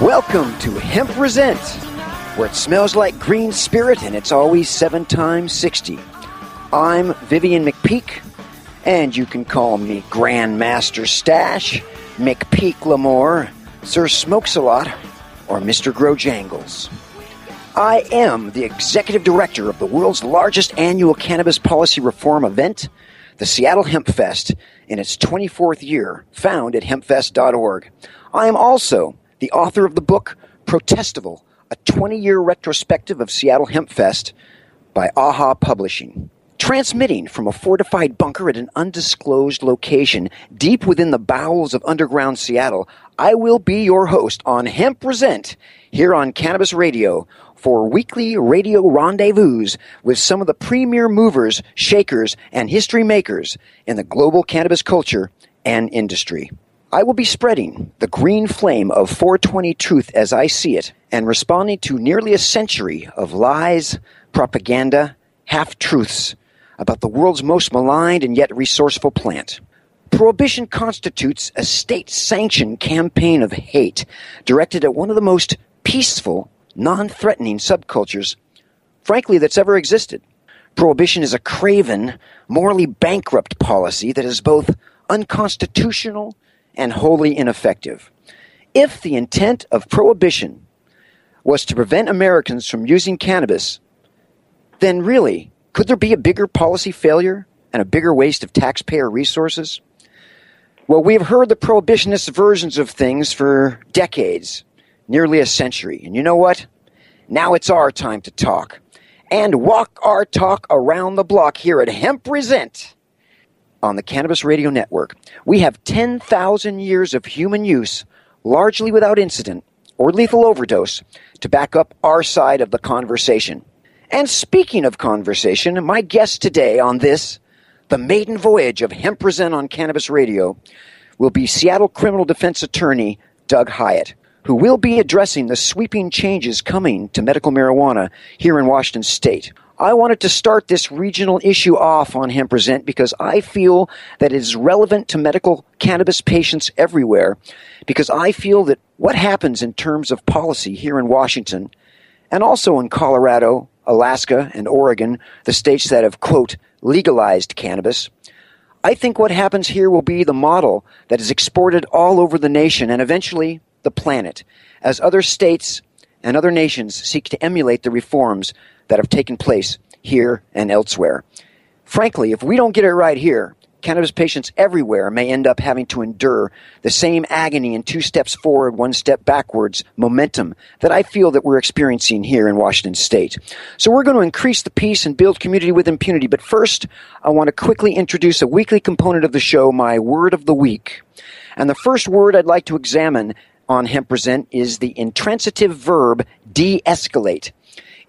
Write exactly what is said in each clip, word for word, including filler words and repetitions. Welcome to Hempresent, where it smells like green spirit and it's always seven times sixty. I'm Vivian McPeak, and you can call me Grandmaster Stash, McPeak Lamore, Sir Smokes a Lot, or Mister Grojangles. I am the executive director of the world's largest annual cannabis policy reform event, the Seattle Hemp Fest, in its twenty-fourth year, found at hempfest dot org. I am also the author of the book, Protestival, a twenty-year retrospective of Seattle Hemp Fest by A H A Publishing. Transmitting from a fortified bunker at an undisclosed location deep within the bowels of underground Seattle, I will be your host on Hempresent here on Cannabis Radio for weekly radio rendezvous with some of the premier movers, shakers, and history makers in the global cannabis culture and industry. I will be spreading the green flame of four twenty truth as I see it and responding to nearly a century of lies, propaganda, half-truths about the world's most maligned and yet resourceful plant. Prohibition constitutes a state-sanctioned campaign of hate directed at one of the most peaceful, non-threatening subcultures, frankly, that's ever existed. Prohibition is a craven, morally bankrupt policy that is both unconstitutional and wholly ineffective. If the intent of prohibition was to prevent Americans from using cannabis, then really, could there be a bigger policy failure and a bigger waste of taxpayer resources? Well, we have heard the prohibitionist versions of things for decades, nearly a century. And you know what? Now it's our time to talk and walk our talk around the block here at Hempresent on the Cannabis Radio Network. We have ten thousand years of human use, largely without incident or lethal overdose, to back up our side of the conversation. And speaking of conversation, my guest today on this, the maiden voyage of Hempresent on Cannabis Radio, will be Seattle criminal defense attorney Doug Hyatt, who will be addressing the sweeping changes coming to medical marijuana here in Washington State. I wanted to start this regional issue off on Hempresent because I feel that it is relevant to medical cannabis patients everywhere, because I feel that what happens in terms of policy here in Washington and also in Colorado, Alaska, and Oregon, the states that have, quote, legalized cannabis, I think what happens here will be the model that is exported all over the nation and eventually the planet as other states and other nations seek to emulate the reforms that have taken place here and elsewhere. Frankly, if we don't get it right here, cannabis patients everywhere may end up having to endure the same agony and two steps forward, one step backwards momentum that I feel that we're experiencing here in Washington State. So we're going to increase the peace and build community with impunity. But first, I want to quickly introduce a weekly component of the show, my word of the week. And the first word I'd like to examine on Hempresent is the intransitive verb de-escalate.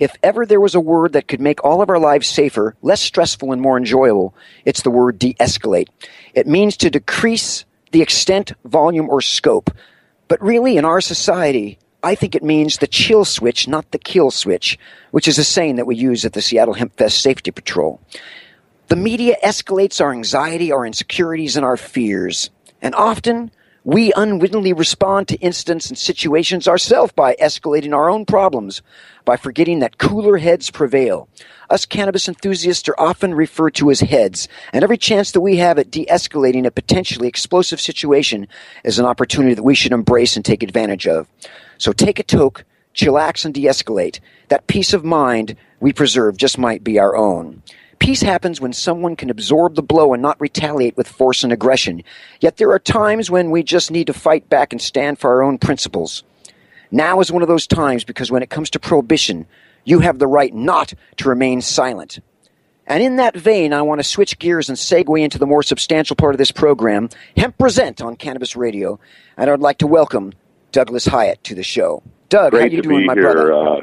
If ever there was a word that could make all of our lives safer, less stressful, and more enjoyable, it's the word de-escalate. It means to decrease the extent, volume, or scope. But really, in our society, I think it means the chill switch, not the kill switch, which is a saying that we use at the Seattle Hemp Fest Safety Patrol. The media escalates our anxiety, our insecurities, and our fears. And often, we unwittingly respond to incidents and situations ourselves by escalating our own problems, by forgetting that cooler heads prevail. Us cannabis enthusiasts are often referred to as heads, and every chance that we have at de-escalating a potentially explosive situation is an opportunity that we should embrace and take advantage of. So take a toke, chillax, and de-escalate. That peace of mind we preserve just might be our own. Peace happens when someone can absorb the blow and not retaliate with force and aggression. Yet there are times when we just need to fight back and stand for our own principles. Now is one of those times, because when it comes to prohibition, you have the right not to remain silent. And in that vein, I want to switch gears and segue into the more substantial part of this program, Hempresent on Cannabis Radio. And I'd like to welcome Douglas Hyatt to the show. Doug, Great how are you doing, my here, brother? Uh...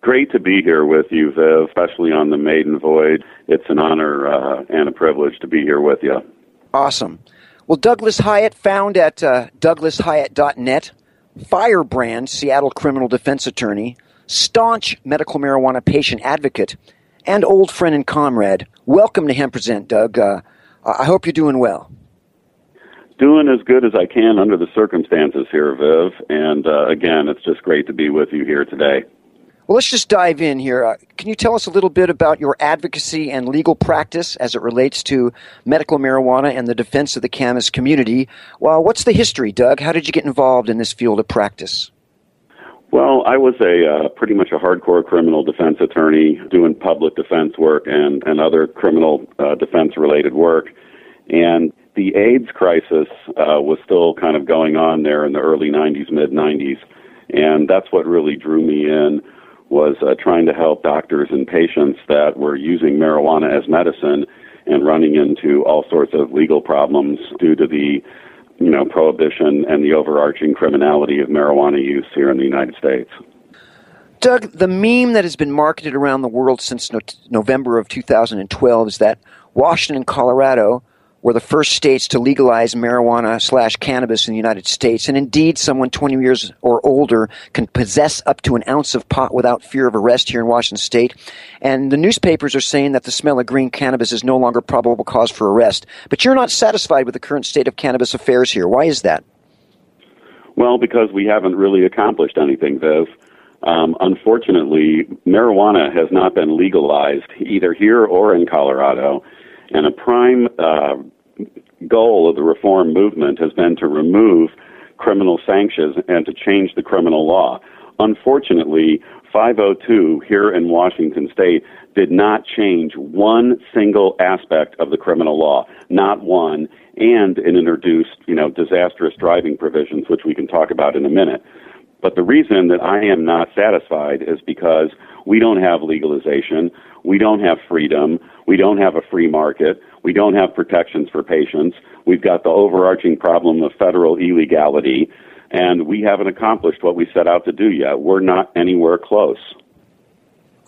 Great to be here with you, Viv, especially on the Maiden Voyage. It's an honor uh, and a privilege to be here with you. Awesome. Well, Douglas Hyatt, found at uh, douglas hyatt dot net, firebrand Seattle criminal defense attorney, staunch medical marijuana patient advocate, and old friend and comrade. Welcome to Hempresent, Doug. Uh, I hope you're doing well. Doing as good as I can under the circumstances here, Viv. And uh, again, it's just great to be with you here today. Well, let's just dive in here. Uh, can you tell us a little bit about your advocacy and legal practice as it relates to medical marijuana and the defense of the cannabis community? Well, what's the history, Doug? How did you get involved in this field of practice? Well, I was a uh, pretty much a hardcore criminal defense attorney doing public defense work and, and other criminal uh, defense-related work. And the AIDS crisis uh, was still kind of going on there in the early nineties, mid-nineties. And that's what really drew me in. was uh, trying to help doctors and patients that were using marijuana as medicine and running into all sorts of legal problems due to the, you know, prohibition and the overarching criminality of marijuana use here in the United States. Doug, the meme that has been marketed around the world since no- November of two thousand twelve is that Washington and Colorado were the first states to legalize marijuana slash cannabis in the United States. And indeed, someone twenty years or older can possess up to an ounce of pot without fear of arrest here in Washington State. And the newspapers are saying that the smell of green cannabis is no longer probable cause for arrest. But you're not satisfied with the current state of cannabis affairs here. Why is that? Well, because we haven't really accomplished anything, Viv. Um, unfortunately, marijuana has not been legalized either here or in Colorado. And a prime uh, goal of the reform movement has been to remove criminal sanctions and to change the criminal law. Unfortunately, five oh two here in Washington State did not change one single aspect of the criminal law, not one, and it introduced, you know, disastrous driving provisions, which we can talk about in a minute. But the reason that I am not satisfied is because we don't have legalization, we don't have freedom, we don't have a free market, we don't have protections for patients, we've got the overarching problem of federal illegality, and we haven't accomplished what we set out to do yet. We're not anywhere close.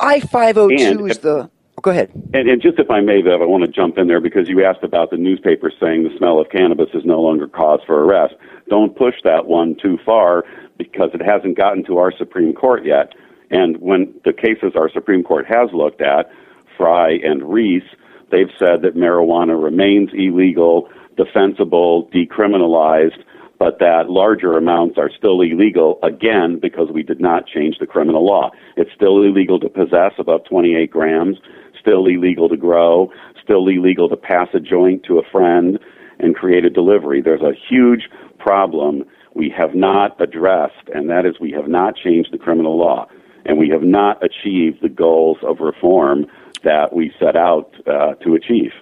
I five oh two is if, the... Oh, go ahead. And, and just if I may, Viv, I want to jump in there because you asked about the newspaper saying the smell of cannabis is no longer cause for arrest. Don't push that one too far, because it hasn't gotten to our Supreme Court yet. And when the cases our Supreme Court has looked at, Frye and Reese, they've said that marijuana remains illegal, defensible, decriminalized, but that larger amounts are still illegal, again, because we did not change the criminal law. It's still illegal to possess above twenty-eight grams, still illegal to grow, still illegal to pass a joint to a friend and create a delivery. There's a huge problem we have not addressed, and that is we have not changed the criminal law, and we have not achieved the goals of reform that we set out uh, to achieve.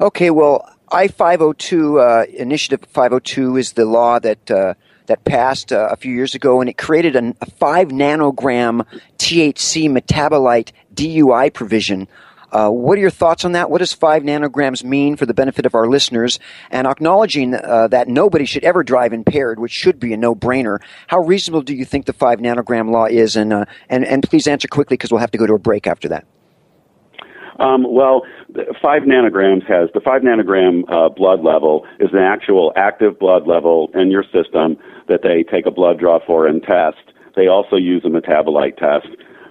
Okay, well, I five oh two, uh, Initiative five oh two is the law that uh, that passed uh, a few years ago, and it created an, a five nanogram T H C metabolite D U I provision. Uh, what are your thoughts on that? What does five nanograms mean for the benefit of our listeners? And acknowledging uh, that nobody should ever drive impaired, which should be a no-brainer, how reasonable do you think the five nanogram law is? And uh, and, and please answer quickly because we'll have to go to a break after that. Um, well, five nanograms has the five nanogram uh, blood level is an actual active blood level in your system that they take a blood draw for and test. They also use a metabolite test,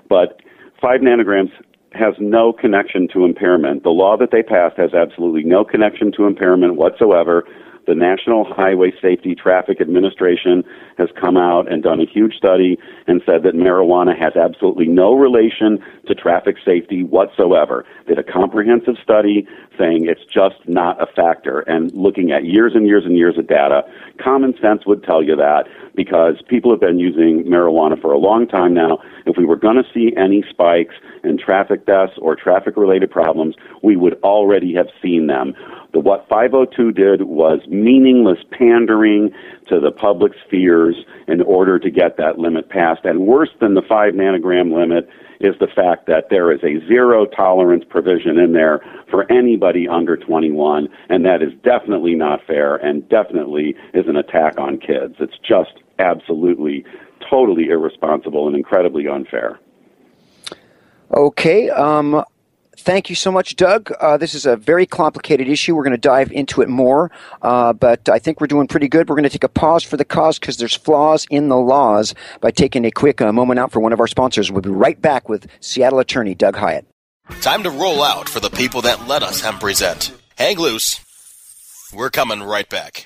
but five nanograms has no connection to impairment. The law that they passed has absolutely no connection to impairment whatsoever. The National Highway Safety Traffic Administration has come out and done a huge study and said that marijuana has absolutely no relation to traffic safety whatsoever. Did a comprehensive study saying it's just not a factor. And looking at years and years and years of data, common sense would tell you that because people have been using marijuana for a long time now. If we were going to see any spikes in traffic deaths or traffic-related problems, we would already have seen them. The, what five oh two did was meaningless pandering to the public's fears in order to get that limit passed. And worse than the five nanogram limit is the fact that there is a zero tolerance provision in there for anybody under twenty-one, and that is definitely not fair and definitely is an attack on kids. It's just absolutely, totally irresponsible and incredibly unfair. Okay, um... thank you so much, Doug. Uh, this is a very complicated issue. We're going to dive into it more, uh, but I think we're doing pretty good. We're going to take a pause for the cause because there's flaws in the laws by taking a quick uh, moment out for one of our sponsors. We'll be right back with Seattle attorney Doug Hyatt. Time to roll out for the people that let us Hempresent. Hang loose. We're coming right back.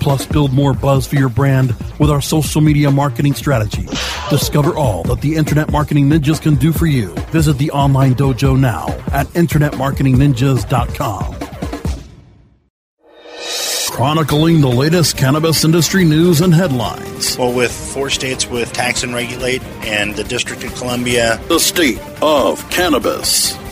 Plus, build more buzz for your brand with our social media marketing strategies. Discover all that the Internet Marketing Ninjas can do for you. Visit the online dojo now at Internet Marketing Ninjas dot com. Chronicling the latest cannabis industry news and headlines. Well, with four states with tax and regulate and the District of Columbia. The state of cannabis.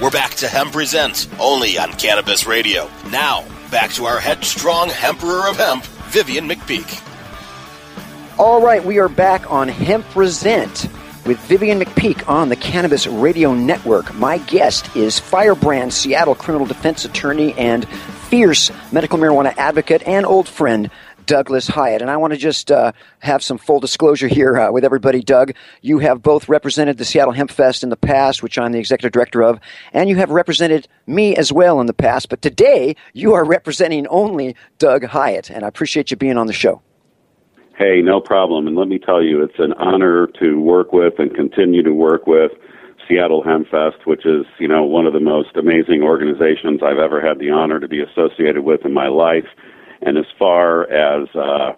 We're back to Hempresent, only on Cannabis Radio. Now, back to our headstrong Hemperer of Hemp, Vivian McPeak. All right, we are back on Hempresent with Vivian McPeak on the Cannabis Radio Network. My guest is firebrand Seattle criminal defense attorney and fierce medical marijuana advocate and old friend, Douglas Hyatt. And I want to just uh, have some full disclosure here uh, with everybody. Doug, you have both represented the Seattle Hemp Fest in the past, which I'm the executive director of, and you have represented me as well in the past. But today, you are representing only Doug Hyatt, and I appreciate you being on the show. Hey, no problem. And let me tell you, it's an honor to work with and continue to work with Seattle Hemp Fest, which is, you know, one of the most amazing organizations I've ever had the honor to be associated with in my life. And as far as, uh,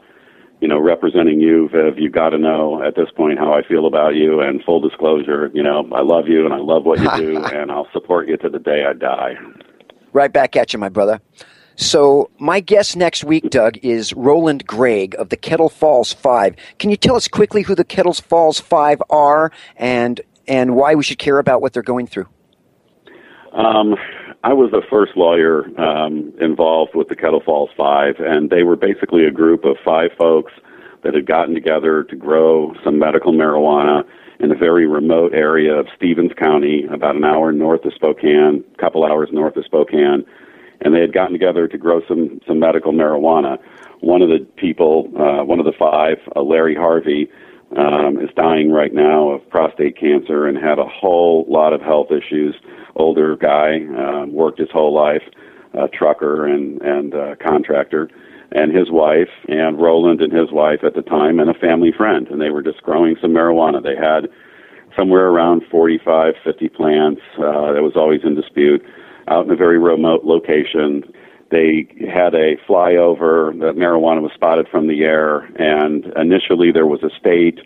you know, representing you, Viv, you got to know at this point how I feel about you. And full disclosure, you know, I love you and I love what you do, and I'll support you to the day I die. Right back at you, my brother. So my guest next week, Doug, is Roland Gregg of the Kettle Falls Five. Can you tell us quickly who the Kettle Falls Five are and and why we should care about what they're going through? Um, I was the first lawyer um, involved with the Kettle Falls Five, and they were basically a group of five folks that had gotten together to grow some medical marijuana in a very remote area of Stevens County, about an hour north of Spokane, a couple hours north of Spokane, and they had gotten together to grow some, some medical marijuana. One of the people, uh, one of the five, uh, Larry Harvey, um, is dying right now of prostate cancer and had a whole lot of health issues. Older guy, uh, worked his whole life, uh, trucker and, and uh, contractor, and his wife, and Roland and his wife at the time, and a family friend, and they were just growing some marijuana. They had somewhere around forty-five, fifty plants uh, that was always in dispute, out in a very remote location. They had a flyover. The marijuana was spotted from the air, and initially there was a state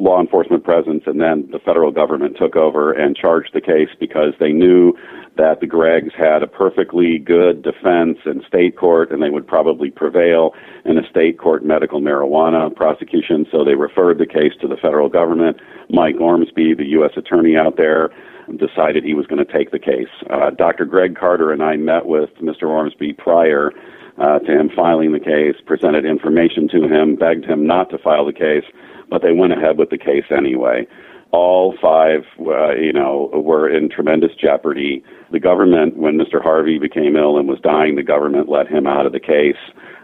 law enforcement presence, and then the federal government took over and charged the case because they knew that the Greggs had a perfectly good defense in state court, and they would probably prevail in a state court medical marijuana prosecution. So they referred the case to the federal government. Mike Ormsby, the U S attorney out there, decided he was going to take the case. Uh, Doctor Greg Carter and I met with Mister Ormsby prior uh, to him filing the case, presented information to him, begged him not to file the case, but they went ahead with the case anyway. All five, uh, you know, were in tremendous jeopardy. The government, when Mister Harvey became ill and was dying, the government let him out of the case.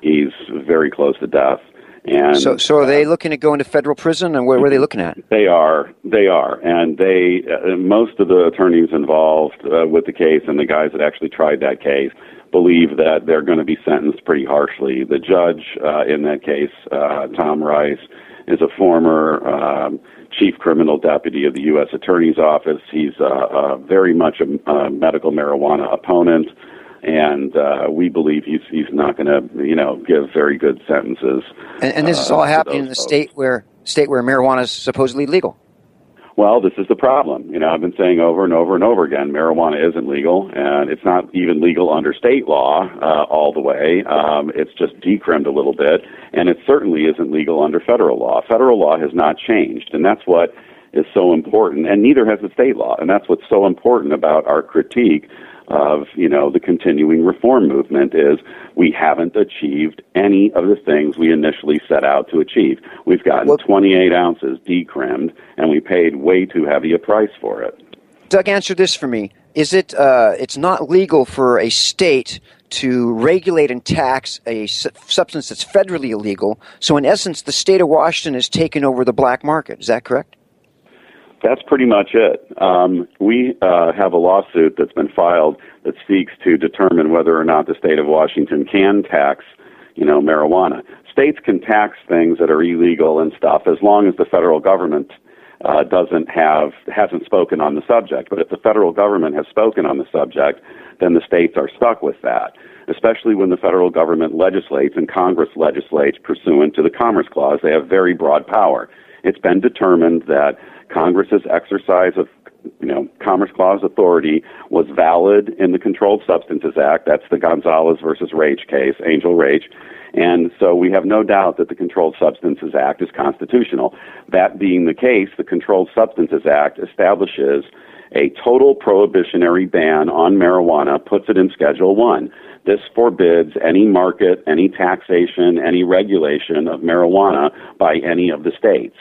He's very close to death. And so, so are they looking to go into federal prison, and where were they looking at? They are, they are, and they uh, most of the attorneys involved uh, with the case and the guys that actually tried that case believe that they're going to be sentenced pretty harshly. The judge uh, in that case, uh, Tom Rice, is a former um, chief criminal deputy of the U S Attorney's Office. He's uh, uh, very much a, a medical marijuana opponent. And uh, we believe he's he's not going to, you know, give very good sentences. And, and this is all uh, happening in the folks. state where state where marijuana is supposedly legal. Well, this is the problem. You know, I've been saying over and over and over again, marijuana isn't legal, and it's not even legal under state law uh, all the way. Um, it's just decrimmed a little bit, and it certainly isn't legal under federal law. Federal law has not changed, and that's what is so important, and neither has the state law, and that's what's so important about our critique of, you know, the continuing reform movement is we haven't achieved any of the things we initially set out to achieve. We've gotten well, twenty-eight ounces decrimmed, and we paid way too heavy a price for it. Doug, answer this for me: Is it? Uh, it's not legal for a state to regulate and tax a su- substance that's federally illegal. So, in essence, the state of Washington has taken over the black market. Is that correct? That's pretty much it. Um, we uh, have a lawsuit that's been filed that seeks to determine whether or not the state of Washington can tax, you know, marijuana. States can tax things that are illegal and stuff as long as the federal government uh, doesn't have hasn't spoken on the subject. But if the federal government has spoken on the subject, then the states are stuck with that, especially when the federal government legislates and Congress legislates pursuant to the Commerce Clause. They have very broad power. It's been determined that Congress's exercise of, you know, Commerce Clause authority was valid in the Controlled Substances Act. That's the Gonzales versus Raich case, Angel Raich. And so we have no doubt that the Controlled Substances Act is constitutional. That being the case, the Controlled Substances Act establishes a total prohibitionary ban on marijuana, puts it in Schedule One. This forbids any market, any taxation, any regulation of marijuana by any of the states.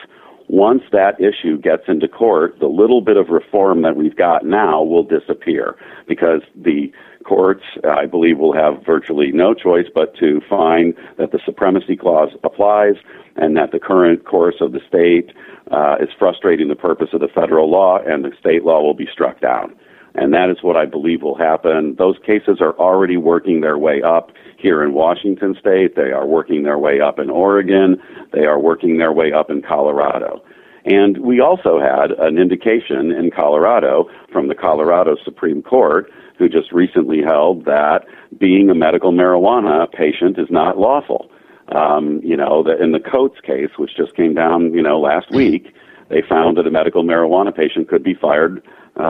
Once that issue gets into court, the little bit of reform that we've got now will disappear because the courts, I believe, will have virtually no choice but to find that the Supremacy Clause applies and that the current course of the state uh, is frustrating the purpose of the federal law, and the state law will be struck down. And that is what I believe will happen. Those cases are already working their way up here in Washington State. They are working their way up in Oregon. They are working their way up in Colorado. And we also had an indication in Colorado from the Colorado Supreme Court, who just recently held that being a medical marijuana patient is not lawful. Um, you know, the, in the Coates case, which just came down, you know, last week, they found that a medical marijuana patient could be fired Uh,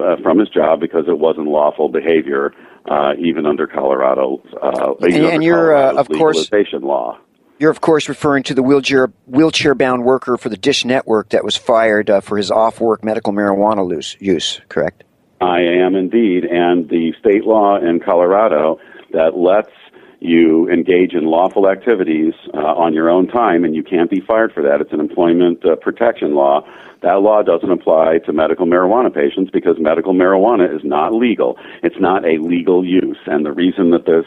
uh, from his job because it wasn't lawful behavior, uh, even under Colorado's uh, and, and under you're, Colorado's uh, of legalization course, law. You're of course referring to the wheelchair wheelchair-bound worker for the Dish Network that was fired uh, for his off-work medical marijuana use, correct? I am indeed. And the state law in Colorado that lets you engage in lawful activities uh, on your own time, and you can't be fired for that. It's an employment uh, protection law. That law doesn't apply to medical marijuana patients because medical marijuana is not legal. It's not a legal use. And the reason that this,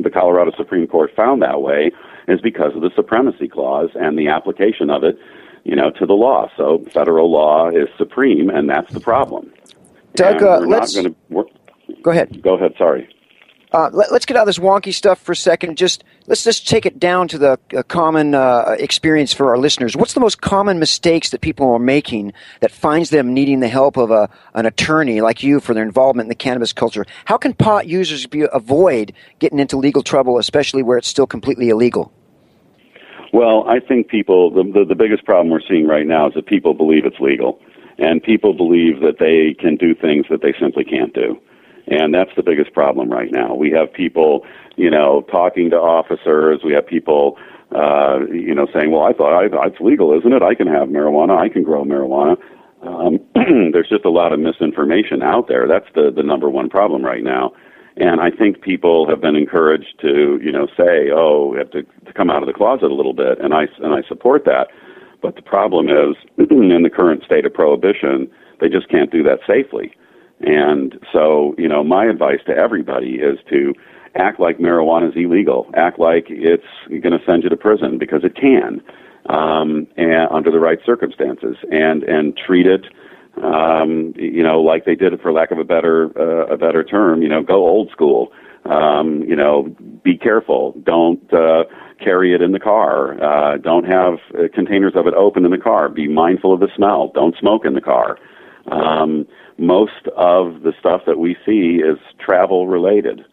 the Colorado Supreme Court found that way is because of the supremacy clause and the application of it, you know, to the law. So federal law is supreme, and that's the problem. Doug, uh, let's... Gonna... Go ahead. Go ahead, sorry. Uh, let, let's get out of this wonky stuff for a second. Just let's just take it down to the uh, common uh, experience for our listeners. What's the most common mistakes that people are making that finds them needing the help of a an attorney like you for their involvement in the cannabis culture? How can pot users be, avoid getting into legal trouble, especially where it's still completely illegal? Well, I think people the, the, the biggest problem we're seeing right now is that people believe it's legal, and people believe that they can do things that they simply can't do. And that's the biggest problem right now. We have people, you know, talking to officers. We have people, uh, you know, saying, well, I thought I, it's legal, isn't it? I can have marijuana. I can grow marijuana. Um, there's just a lot of misinformation out there. That's the, the number one problem right now. And I think people have been encouraged to, you know, say, oh, we have to, to come out of the closet a little bit. And I, and I support that. But the problem is, in the current state of prohibition, they just can't do that safely. And so, you know, my advice to everybody is to act like marijuana is illegal. Act like it's going to send you to prison, because it can, um, and under the right circumstances, and and treat it, um, you know, like they did it, for lack of a better uh, a better term. You know, go old school. Um, you know, be careful. Don't uh, carry it in the car. Uh, don't have uh, containers of it open in the car. Be mindful of the smell. Don't smoke in the car. Um, most of the stuff that we see is travel related.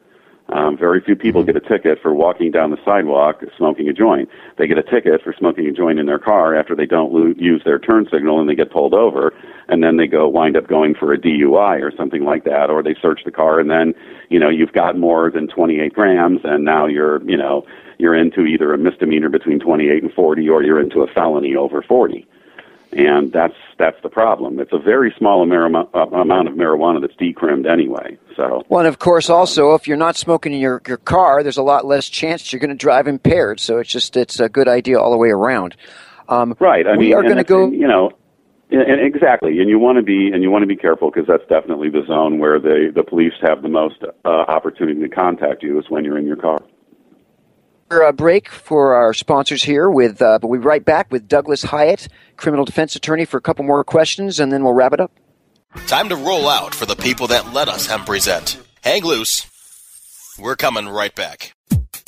Um, very few people get a ticket for walking down the sidewalk smoking a joint. They get a ticket for smoking a joint in their car after they don't lo- use their turn signal and they get pulled over, and then they go wind up going for a D U I or something like that, or they search the car, and then, you know, you've got more than twenty-eight grams, and now you're, you know, you're into either a misdemeanor between twenty-eight and forty, or you're into a felony over forty. And that's that's the problem. It's a very small amount of marijuana that's decrimmed anyway. So, well, and of course, also, if you're not smoking in your, your car, there's a lot less chance you're going to drive impaired. So it's just it's a good idea all the way around. Um, right. I we mean, are going to go, you know, and exactly. And you want to be and you want to be careful, because that's definitely the zone where the the police have the most uh, opportunity to contact you, is when you're in your car. A break for our sponsors here, with uh, but we'll be right back with Douglas Hyatt, criminal defense attorney, for a couple more questions, and then we'll wrap it up. Time to roll out for the people that let us Hempresent. Hang loose. We're coming right back.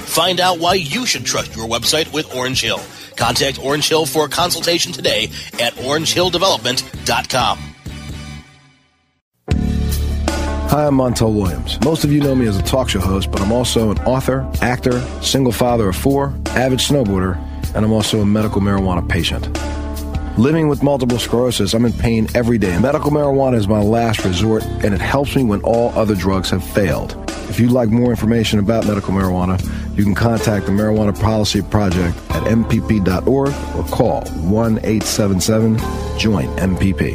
Find out why you should trust your website with Orange Hill. Contact Orange Hill for a consultation today at orange hill development dot com. Hi, I'm Montel Williams. Most of you know me as a talk show host, but I'm also an author, actor, single father of four, avid snowboarder, and I'm also a medical marijuana patient. Living with multiple sclerosis, I'm in pain every day. Medical marijuana is my last resort, and it helps me when all other drugs have failed. If you'd like more information about medical marijuana, you can contact the Marijuana Policy Project at M P P dot org or call one eight seven seven join M P P.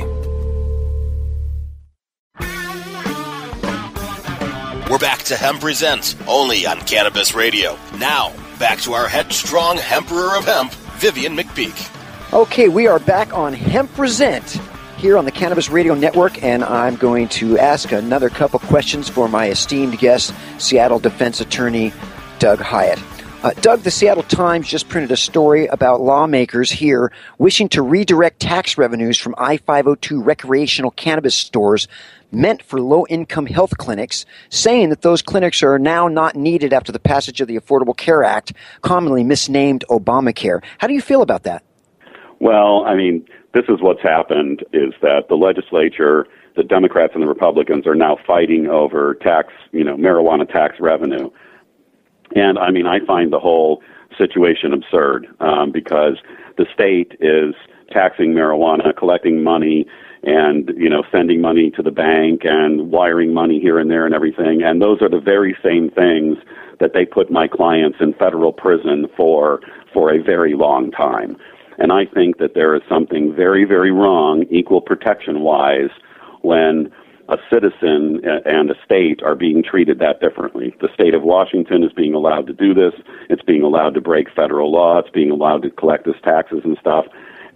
We're back to Hemp Presents, only on Cannabis Radio. Now, back to our headstrong hemperer of hemp, Vivian McPeak. Okay, we are back on Hemp Present here on the Cannabis Radio Network, and I'm going to ask another couple questions for my esteemed guest, Seattle defense attorney Doug Hyatt. Uh, Doug, the Seattle Times just printed a story about lawmakers here wishing to redirect tax revenues from I five oh two recreational cannabis stores meant for low-income health clinics, saying that those clinics are now not needed after the passage of the Affordable Care Act, commonly misnamed Obamacare. How do you feel about that? Well, I mean, this is what's happened, is that the legislature, the Democrats and the Republicans, are now fighting over tax, you know, marijuana tax revenue. And, I mean, I find the whole situation absurd um, because the state is taxing marijuana, collecting money, and, you know, sending money to the bank and wiring money here and there and everything. And those are the very same things that they put my clients in federal prison for for a very long time. And I think that there is something very, very wrong, equal protection-wise, when a citizen and a state are being treated that differently. The state of Washington is being allowed to do this. It's being allowed to break federal law. It's being allowed to collect its taxes and stuff.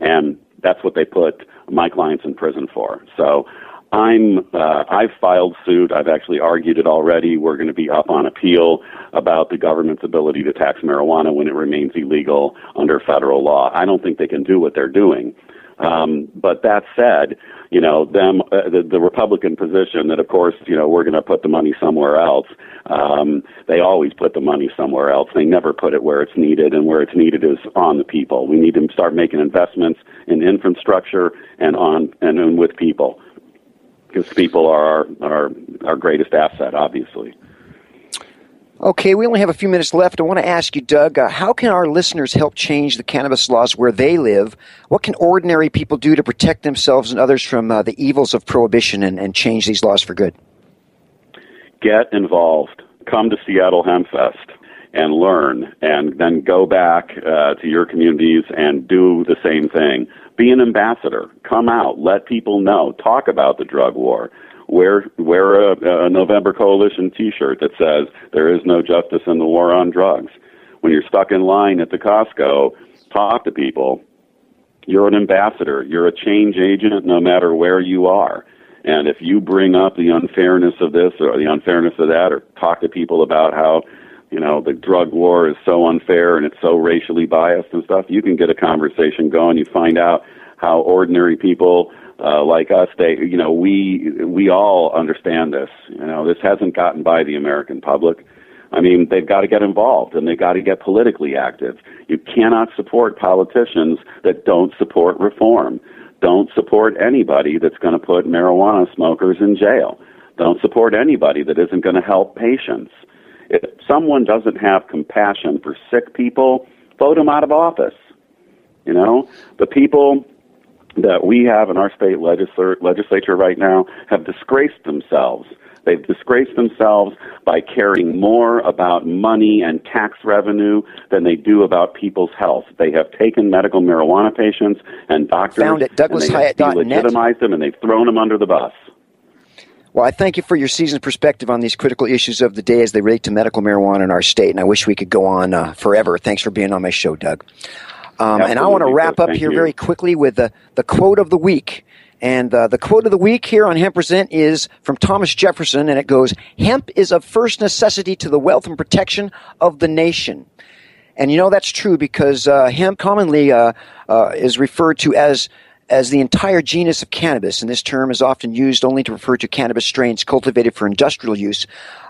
And that's what they put my clients in prison for. So I'm, uh, I've filed suit. I've actually argued it already. We're going to be up on appeal about the government's ability to tax marijuana when it remains illegal under federal law. I don't think they can do what they're doing. Um, but that said, you know, them, uh, the, the Republican position that, of course, you know, we're going to put the money somewhere else. Um, they always put the money somewhere else. They never put it where it's needed, and where it's needed is on the people. We need to start making investments in infrastructure and on and, and with people, because people are our, our, our greatest asset, obviously. Okay, we only have a few minutes left. I want to ask you, Doug, uh, how can our listeners help change the cannabis laws where they live? What can ordinary people do to protect themselves and others from uh, the evils of prohibition and, and change these laws for good? Get involved. Come to Seattle Hemp Fest and learn, and then go back uh, to your communities and do the same thing. Be an ambassador. Come out. Let people know. Talk about the drug war. Wear, wear a, a November Coalition T-shirt that says there is no justice in the war on drugs. When you're stuck in line at the Costco, talk to people. You're an ambassador. You're a change agent no matter where you are. And if you bring up the unfairness of this or the unfairness of that, or talk to people about how, you know, the drug war is so unfair and it's so racially biased and stuff, you can get a conversation going. You find out how ordinary people Uh, like us, they, you know, we we all understand this. You know, this hasn't gotten by the American public. I mean, they've got to get involved, and they've got to get politically active. You cannot support politicians that don't support reform. Don't support anybody that's going to put marijuana smokers in jail. Don't support anybody that isn't going to help patients. If someone doesn't have compassion for sick people, vote them out of office. You know, the people that we have in our state legisl- legislature right now have disgraced themselves. They've disgraced themselves by caring more about money and tax revenue than they do about people's health. They have taken medical marijuana patients and doctors, Found at Douglas and they Hyatt. have delegitimized them, and they've thrown them under the bus. Well, I thank you for your seasoned perspective on these critical issues of the day as they relate to medical marijuana in our state, and I wish we could go on uh, forever. Thanks for being on my show, Doug. Um, and I want to wrap up here very quickly with the, the quote of the week. And uh, the quote of the week here on Hemp Present is from Thomas Jefferson, and it goes, "Hemp is of first necessity to the wealth and protection of the nation." And you know that's true because uh, hemp commonly uh, uh, is referred to as as the entire genus of cannabis, and this term is often used only to refer to cannabis strains cultivated for industrial use.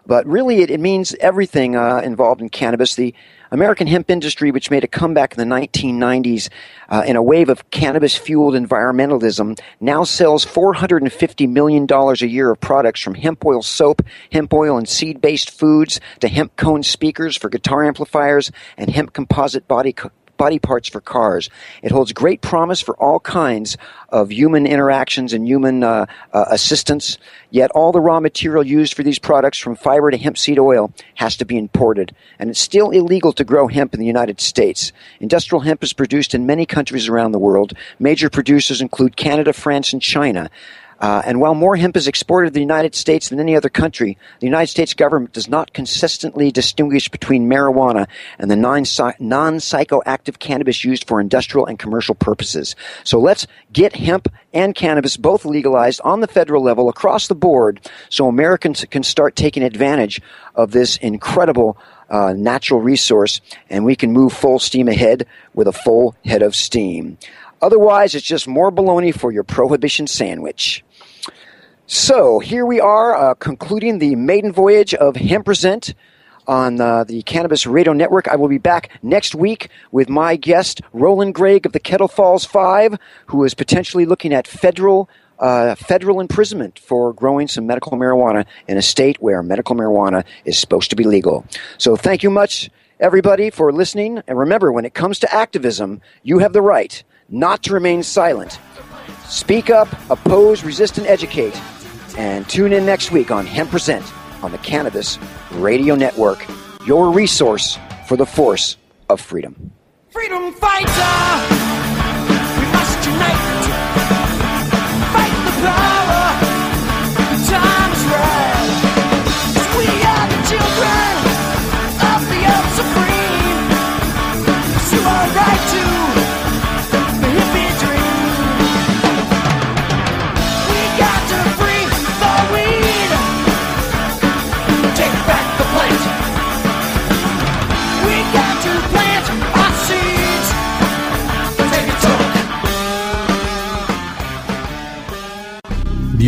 But really, it, it means everything uh, involved in cannabis. The American hemp industry, which made a comeback in the nineteen nineties uh, in a wave of cannabis-fueled environmentalism, now sells four hundred fifty million dollars a year of products from hemp oil soap, hemp oil and seed-based foods, to hemp cone speakers for guitar amplifiers, and hemp composite body co- body parts for cars. It holds great promise for all kinds of human interactions and human uh, uh, assistance, yet all the raw material used for these products, from fiber to hemp seed oil, has to be imported, and it's still illegal to grow hemp in the United States. Industrial hemp is produced in many countries around the world. Major producers include Canada, France, and China. Uh, and while more hemp is exported to the United States than any other country, the United States government does not consistently distinguish between marijuana and the non-psychoactive cannabis used for industrial and commercial purposes. So let's get hemp and cannabis both legalized on the federal level across the board, so Americans can start taking advantage of this incredible uh, natural resource, and we can move full steam ahead with a full head of steam. Otherwise, it's just more baloney for your prohibition sandwich. So here we are, uh, concluding the maiden voyage of Hempresent on uh, the Cannabis Radio Network. I will be back next week with my guest, Roland Gregg of the Kettle Falls Five, who is potentially looking at federal uh, federal imprisonment for growing some medical marijuana in a state where medical marijuana is supposed to be legal. So thank you much, everybody, for listening. And remember, when it comes to activism, you have the right not to remain silent. Speak up, oppose, resist, and educate. And tune in next week on Hempresent on the Cannabis Radio Network, your resource for the force of freedom. Freedom fighter, we must unite. Fight the power, the time is right. 'Cause we are the children of the earth supreme. It's your right to the hippie dream. The